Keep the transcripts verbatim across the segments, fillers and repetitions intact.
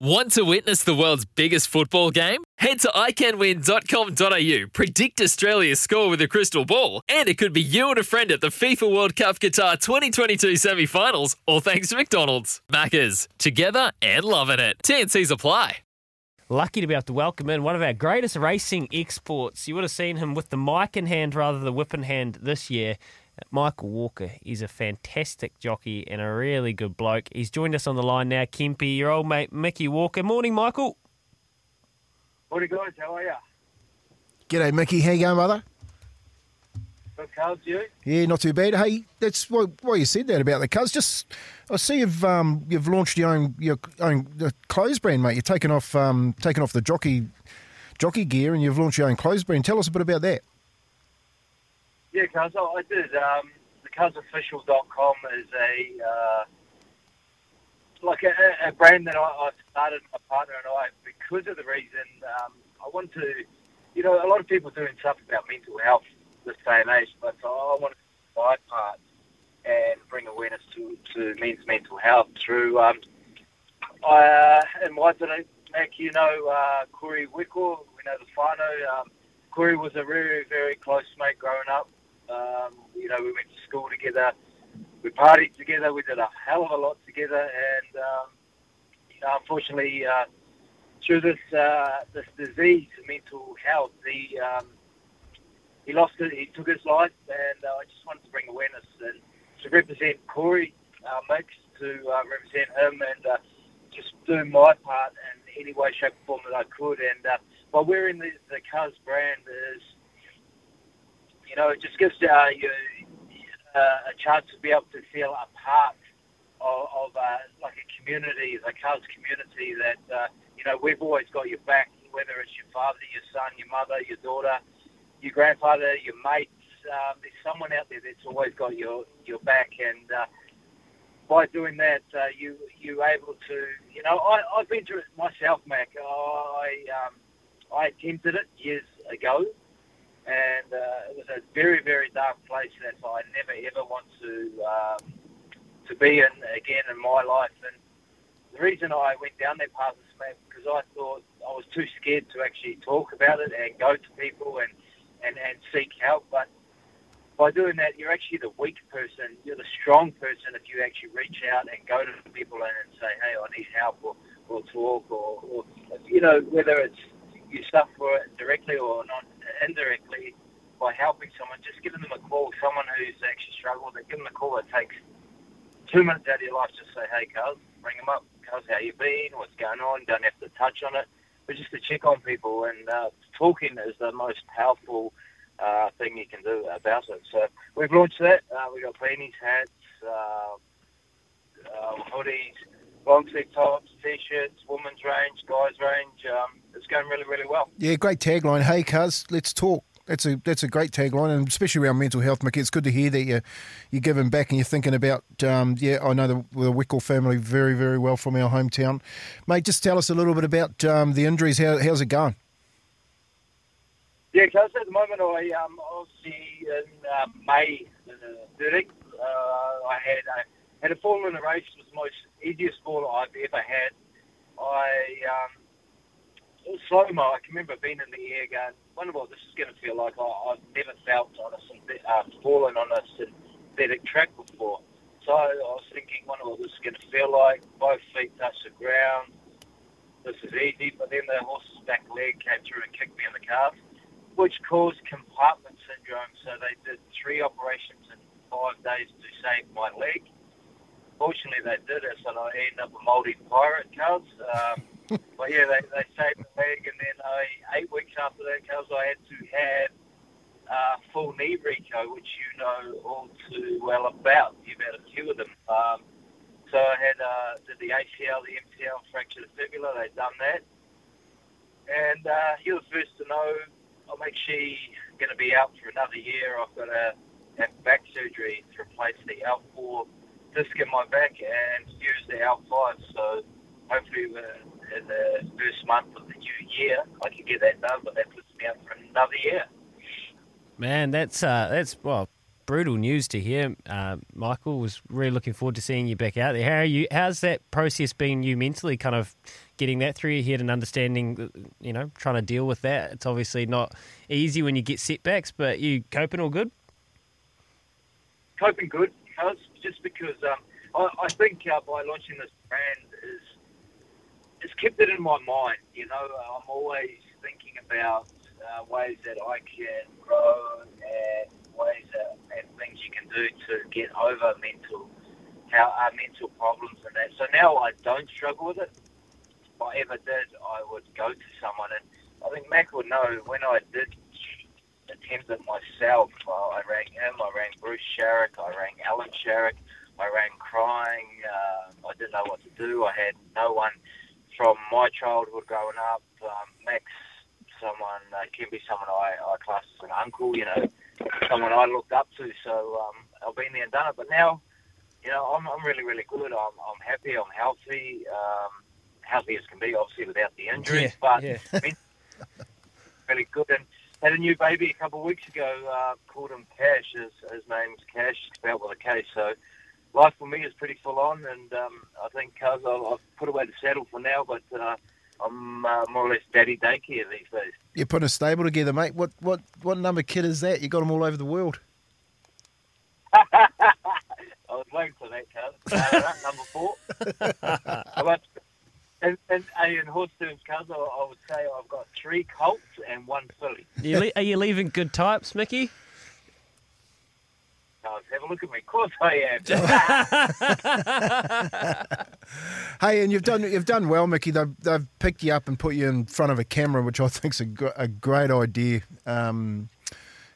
Want to witness the world's biggest football game? Head to i can win dot com dot a u, predict Australia's score with a crystal ball, and it could be you and a friend at the FIFA World Cup Qatar twenty twenty-two semi-finals, all thanks to McDonald's. Maccas, together and loving it. T and Cs apply. Lucky to be able to welcome in one of our greatest racing exports. You would have seen him with the mic in hand rather than the whip in hand this year. Michael Walker is a fantastic jockey and a really good bloke. He's joined us on the line now, Kempy, your old mate Mickey Walker. Morning, Michael. Morning, guys. How are you? G'day, Mickey. How you going, brother? Good, Coz, you? Yeah, not too bad. Hey, that's why, why you said that about the Coz. Just, I see you've um, you've launched your own your own clothes brand, mate. You've taken off um taken off the jockey jockey gear and you've launched your own clothes brand. Tell us a bit about that. Yeah, Coz, I did. Um, because official dot com is a uh, like a, a brand that I, I started, my partner and I, because of the reason um, I want to, you know, a lot of people are doing stuff about mental health this day and age, but so I want to do my part and bring awareness to, to men's mental health through, um, I, uh, in Waitara, Mac, you know, uh, Corey Wickle, we know the whānau. Um, Corey was a very, very close mate growing up. Um, you know, we went to school together, we partied together, we did a hell of a lot together, and um, you know, unfortunately, uh, through this uh, this disease, mental health, he um, he lost it, he took his life, and uh, I just wanted to bring awareness and to represent Corey, uh, Mix, to uh, represent him, and uh, just do my part in any way, shape, or form that I could, and uh, by wearing the, the Coz brand is, you know, it just gives uh, you uh, a chance to be able to feel a part of, of uh, like a community, the Coz community that, uh, you know, we've always got your back, whether it's your father, your son, your mother, your daughter, your grandfather, your mates. Um, there's someone out there that's always got your, your back. And uh, by doing that, uh, you, you're able to, you know, I, I've been through it myself, Mac. I, um, I attempted it years ago. And uh, it was a very, very dark place that I never, ever want to um, to be in again in my life. And the reason I went down that path is because I thought I was too scared to actually talk about it and go to people and, and, and seek help. But by doing that, you're actually the weak person. You're the strong person if you actually reach out and go to people and, and say, hey, I need help, or, or talk, or, or, you know, whether it's you suffer it directly or not, indirectly, by helping someone, just giving them a call. Someone who's actually struggled, give them a call. It takes two minutes out of your life. Just say, hey, Coz, bring them up. Coz, how you been? What's going on? Don't have to touch on it, but just to check on people. And uh, talking is the most powerful uh, thing you can do about it. So we've launched that. Uh, we've got beanies, hats, uh, uh, hoodies, long sleeve tops, t-shirts, women's range, guys' range. Um, it's going really, really well. Yeah, great tagline. Hey, Coz, let's talk. That's a that's a great tagline, and especially around mental health, Mickey. It's good to hear that you you're giving back and you're thinking about. Um, yeah, I know the, the Wickle family very, very well from our hometown, mate. Just tell us a little bit about um, the injuries. How, how's it going? Yeah, Coz, at the moment, I um, obviously in uh, May thirtieth, uh, I had a. Had a fall in the race. Was the most easiest fall I've ever had. I um, it was slow-mo. I can remember being in the air going, wonder what this is going to feel like. I, I've never felt on a uh, fallen on a synthetic track before. So I was thinking, wonder what this is going to feel like. Both feet touch the ground. this is easy, but then the horse's back leg came through and kicked me in the calf, which caused compartment syndrome. So they did three operations in five days to save my leg. Fortunately, they did it, so I ended up a mouldy pirate, Coz. Um, but yeah, they, they saved the leg, and then I, eight weeks after that, Coz, I had to have uh, full knee reco, which you know all too well about. You've had a few of them. Um, so I had uh, did the A C L, the M C L, fractured fibula. They'd done that, and uh, he was first to know. I'm actually going to be out for another year. I've got to have back surgery to replace the L four disc in my back and use the L five. So hopefully in the first month of the new year, I can get that done, but that puts me out for another year. Man, that's, uh, that's well, brutal news to hear. Uh, Michael, was really looking forward to seeing you back out there. How are you? How's that process been you mentally, kind of getting that through your head and understanding, you know, trying to deal with that? It's obviously not easy when you get setbacks, but you coping all good? Coping good, because just because um, I, I think uh, by launching this brand is it's kept it in my mind. You know, I'm always thinking about uh, ways that I can grow and ways that, and things you can do to get over mental, how our mental problems and that. So now I don't struggle with it. If I ever did, I would go to someone, and I think Mac would know when I did attempt it myself. I rang him, I rang Bruce Sharrock, I rang Alan Sharrock, I rang crying. Uh, I didn't know what to do. I had no one from my childhood growing up. Um, Mac's someone, uh, can be someone I, I class as an uncle, you know, someone I looked up to. So um, I've been there and done it. But now, you know, I'm, I'm really, really good. I'm, I'm happy, I'm healthy, um, healthy as can be, obviously, without the injuries. Yeah, but yeah. Really good. And had a new baby a couple of weeks ago, uh, called him Cash. His, his name's Cash, spelled with a K. So life for me is pretty full on, and um, I think Coz, I've put away the saddle for now, but uh, I'm uh, more or less daddy daycare these days. You're putting a stable together, mate. What what what number kid is that? You got them all over the world. I was waiting for that, Coz. Uh, number four. But, And, and, and in horse terms, Coz, I, I would say I've got three colts and one filly. Are you, le- are you leaving good types, Mickey? Coz, have a look at me. Of course I am. Hey, and you've done you've done well, Mickey. They've, they've picked you up and put you in front of a camera, which I think's a, gr- a great idea, um,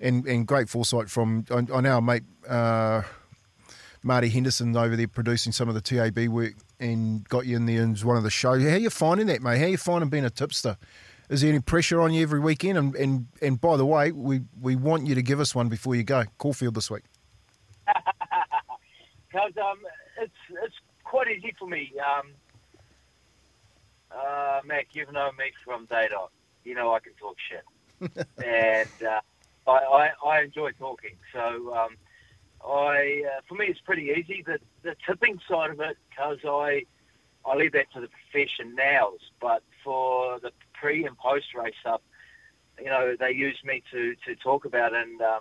and and great foresight from I, I know, mate. Uh, Marty Henderson over there producing some of the T A B work and got you in there as one of the shows. How are you finding that, mate? How are you finding being a tipster? Is there any pressure on you every weekend? And and, and by the way, we, we want you to give us one before you go. Caulfield this week. Because um, it's, it's quite easy for me. Um, uh, Mac, you've known me from day dot. You know I can talk shit. and uh, I, I, I enjoy talking. So... Um, I, uh, for me, it's pretty easy. The, the tipping side of it, because I, I leave that to the profession now. But for the pre and post race up, you know, they use me to, to talk about it. And um,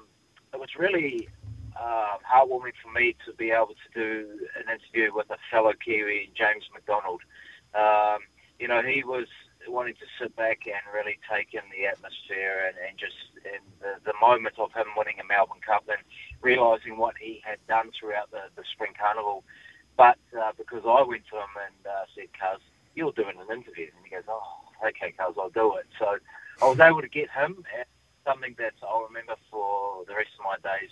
it was really uh, heartwarming for me to be able to do an interview with a fellow Kiwi, James McDonald. Um, you know, he was wanting to sit back and really take in the atmosphere and, and just and the, the moment of him winning a Melbourne Cup and realising what he had done throughout the, the Spring Carnival. But uh, because I went to him and uh, said, Coz, you're doing an interview. And he goes, oh, okay, Coz, I'll do it. So I was able to get him at something that I'll remember for the rest of my days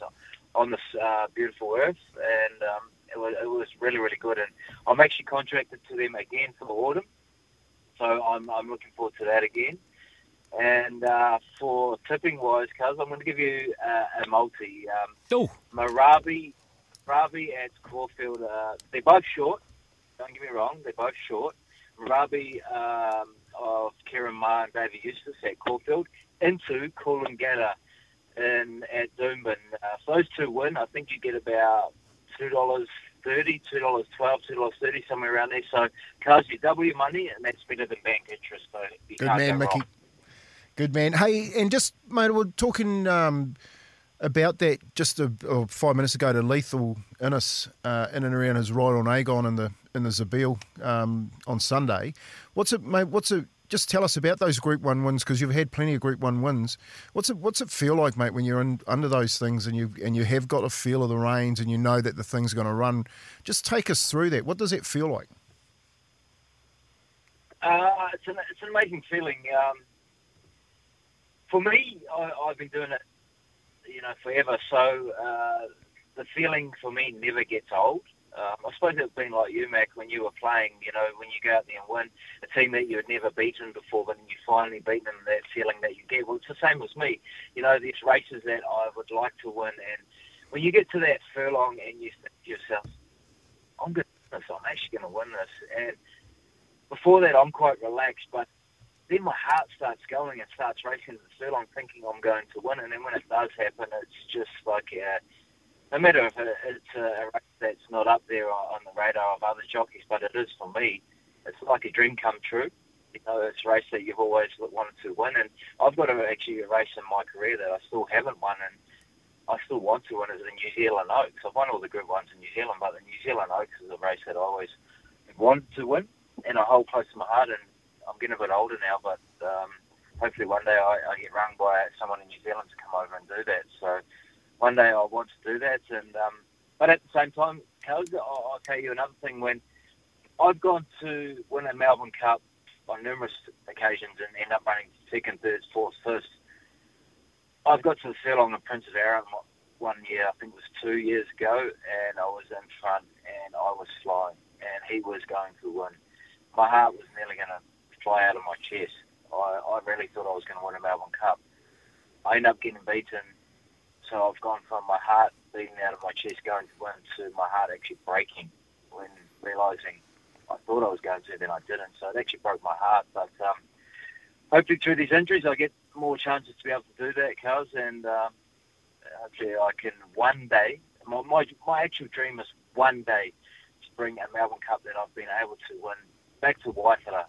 on this uh, beautiful earth. And um, it, was, it was really, really good. And I'm actually contracted to them again for the autumn. So I'm I'm looking forward to that again. And uh, for tipping-wise, Coz, I'm going to give you uh, a multi. Um, Marabi, Marabi at Caulfield, uh, they're both short. Don't get me wrong, they're both short. Marabi um, of Karen Ma and David Eustace at Caulfield into Coolangatta in, at Doombin. Uh, if those two win, I think you get about two dollars Thirty, two dollars twelve, two dollars thirty, somewhere around there. So, Coz, you double your money, and that's better than bank interest. So, you good can't man, go Mickey. Wrong. Good man. Hey, and just mate, we're talking um, about that just a, oh, five minutes ago to Lethal Innes uh, in and around his ride on Agon in the in the Zabil um, on Sunday. What's it, mate? What's it? Just tell us about those Group One wins, because you've had plenty of Group One wins. What's it? What's it feel like, mate, when you're in, under those things and you and you have got a feel of the reins and you know that the thing's going to run? Just take us through that. What does it feel like? Uh, it's an it's an amazing feeling. Um, for me, I, I've been doing it, you know, forever. So uh, the feeling for me never gets old. Um, I suppose it's been like you, Mac, when you were playing. You know, when you go out there and win a team that you had never beaten before, but then you finally beat them. That feeling that you get. Well, it's the same with me. You know, there's races that I would like to win, and when you get to that furlong and you think to yourself, "I'm good at this. I'm actually going to win this." And before that, I'm quite relaxed, but then my heart starts going and starts racing to the furlong, thinking I'm going to win. And then when it does happen, it's just like, uh, no matter if it's a race that's not up there on the radar of other jockeys, but it is for me, it's like a dream come true. You know, it's a race that you've always wanted to win. And I've got a, actually a race in my career that I still haven't won, and I still want to win, is the New Zealand Oaks. I've won all the good ones in New Zealand, but the New Zealand Oaks is a race that I always wanted to win. And I hold close to my heart, and I'm getting a bit older now, but um, hopefully one day I, I get rung by someone in New Zealand to come over and do that. So one day I want to do that. And um, but at the same time, Coz, I'll, I'll tell you another thing. When I've gone to win a Melbourne Cup on numerous occasions and end up running second, third, fourth, fifth, I've got to the furlong of Prince of Arran one year, I think it was two years ago, and I was in front and I was flying, and he was going to win. My heart was nearly going to fly out of my chest. I, I really thought I was going to win a Melbourne Cup. I ended up getting beaten, so I've gone from my heart beating out of my chest going to win to my heart actually breaking when realising I thought I was going to, then I didn't. So it actually broke my heart. But um, hopefully through these injuries I get more chances to be able to do that, Coz, and um, hopefully I can one day, my, my, my actual dream is one day to bring a Melbourne Cup that I've been able to win back to Waitara,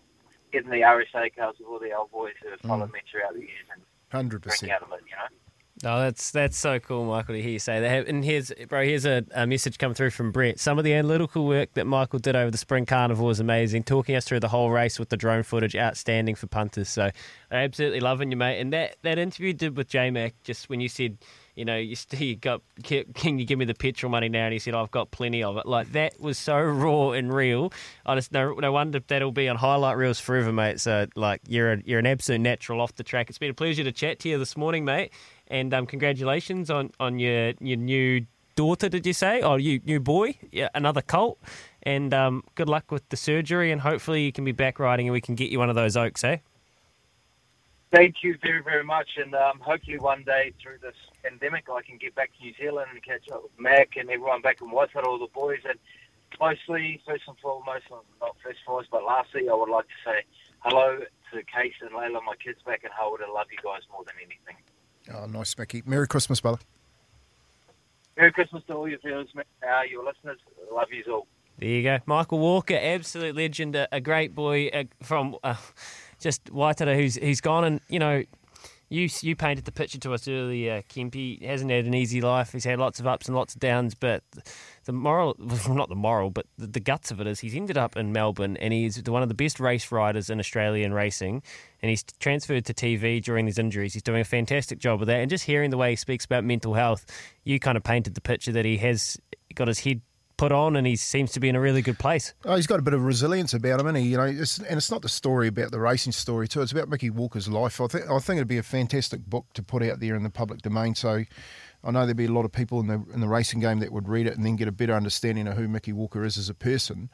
getting the R S A cars with all the old boys who have followed mm. me throughout the years and one hundred percent out of it, you know. No, that's that's so cool, Michael, to hear you say that. And here's, bro, here's a, a message come through from Brett. Some of the analytical work that Michael did over the Spring Carnival was amazing, talking us through the whole race with the drone footage, outstanding for punters. So I'm absolutely loving you, mate. And that, that interview you did with J-Mac, just when you said, you know, you, you got, can you give me the petrol money now? And he said, I've got plenty of it. Like, that was so raw and real. I just no, no wonder that'll be on highlight reels forever, mate. So, like, you're a, you're an absolute natural off the track. It's been a pleasure to chat to you this morning, mate. And um, congratulations on, on your your new daughter, did you say? Oh, you new boy, yeah, another colt. And um, good luck with the surgery, and hopefully you can be back riding and we can get you one of those Oaks, eh? Thank you very, very much, and um, hopefully one day through this pandemic I can get back to New Zealand and catch up with Mac and everyone back in Waifera, all the boys, and mostly, first and foremost, not first and foremost, but lastly, I would like to say hello to Case and Layla, my kids back in Howard. I love you guys more than anything. Oh, nice, Mickey. Merry Christmas, brother. Merry Christmas to all your viewers, uh, your listeners. Love yous all. There you go. Michael Walker, absolute legend, a, a great boy uh, from... Uh, Just Waitara, who's he's gone, and you know, you you painted the picture to us earlier. Kempi hasn't had an easy life. He's had lots of ups and lots of downs, but the moral, well, not the moral, but the, the guts of it is he's ended up in Melbourne, and he's one of the best race riders in Australian racing, and he's transferred to T V during these injuries. He's doing a fantastic job with that, and just hearing the way he speaks about mental health, you kind of painted the picture that he has got his head put on, and he seems to be in a really good place. Oh, he's got a bit of resilience about him, isn't he? You know, it's, and it's not the story about the racing story too. It's about Mickey Walker's life. I think I think it'd be a fantastic book to put out there in the public domain. So I know there'd be a lot of people in the in the racing game that would read it and then get a better understanding of who Mickey Walker is as a person.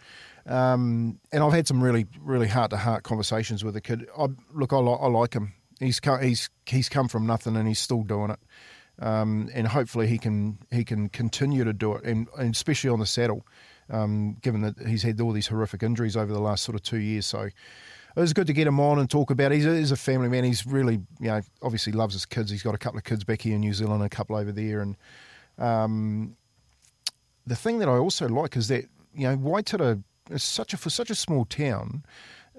Um, and I've had some really really heart to heart conversations with the kid. I, look, I, li- I like him. He's co- he's he's come from nothing and he's still doing it. Um, and hopefully he can he can continue to do it, and, and especially on the saddle, um, given that he's had all these horrific injuries over the last sort of two years. So it was good to get him on and talk about it. He's a, he's a family man. He's really, you know, obviously loves his kids. He's got a couple of kids back here in New Zealand and a couple over there. And um, the thing that I also like is that, you know, Waitara is such a, for such a small town,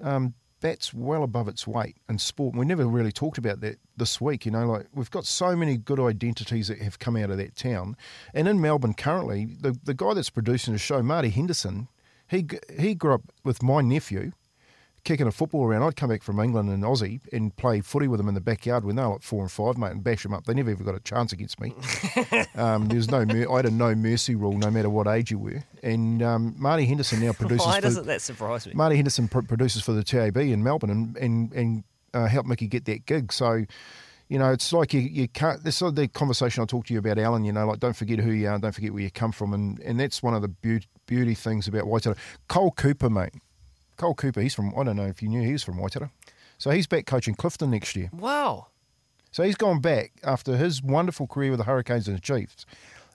um, that's well above its weight in sport. We never really talked about that this week, you know, like we've got so many good identities that have come out of that town. And in Melbourne currently, the the guy that's producing the show, Marty Henderson, he he grew up with my nephew kicking a football around. I'd come back from England and Aussie and play footy with them in the backyard when they were like four and five, mate, and bash them up. They never even got a chance against me. um, there was no, mer- I had a no mercy rule, no matter what age you were. And um, Marty Henderson now produces. Why doesn't for, that surprise me? Marty Henderson pr- produces for the T A B in Melbourne and and and uh, helped Mickey get that gig. So, you know, it's like you you can't. This is the conversation I talked to you about, Alan. You know, like don't forget who you are, don't forget where you come from, and and that's one of the be- beauty things about Waitara. Cole Cooper, mate. Cole Cooper, he's from, I don't know if you knew, he's from Waitara. So he's back coaching Clifton next year. Wow. So he's gone back after his wonderful career with the Hurricanes and the Chiefs,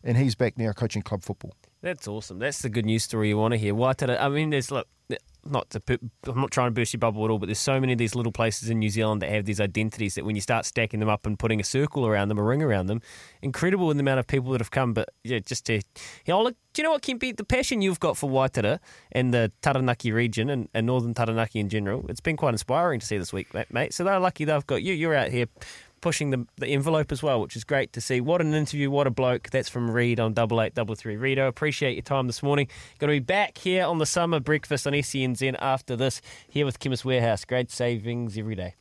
and he's back now coaching club football. That's awesome. That's the good news story you want to hear. Waitara, I mean, there's, look, not to, I'm not trying to burst your bubble at all, but there's so many of these little places in New Zealand that have these identities that when you start stacking them up and putting a circle around them, a ring around them, incredible in the amount of people that have come. But yeah, just to, you know, look, do you know what, Kempe, the passion you've got for Waitara and the Taranaki region and, and northern Taranaki in general, it's been quite inspiring to see this week, mate. So they're lucky they've got you. You're out here pushing the, the envelope as well, which is great to see. What an interview, what a bloke. That's from Reed on double eight double three. Reedo, appreciate your time this morning. Going to be back here on the Summer Breakfast on S C N Z after this, here with Chemist Warehouse. Great savings every day.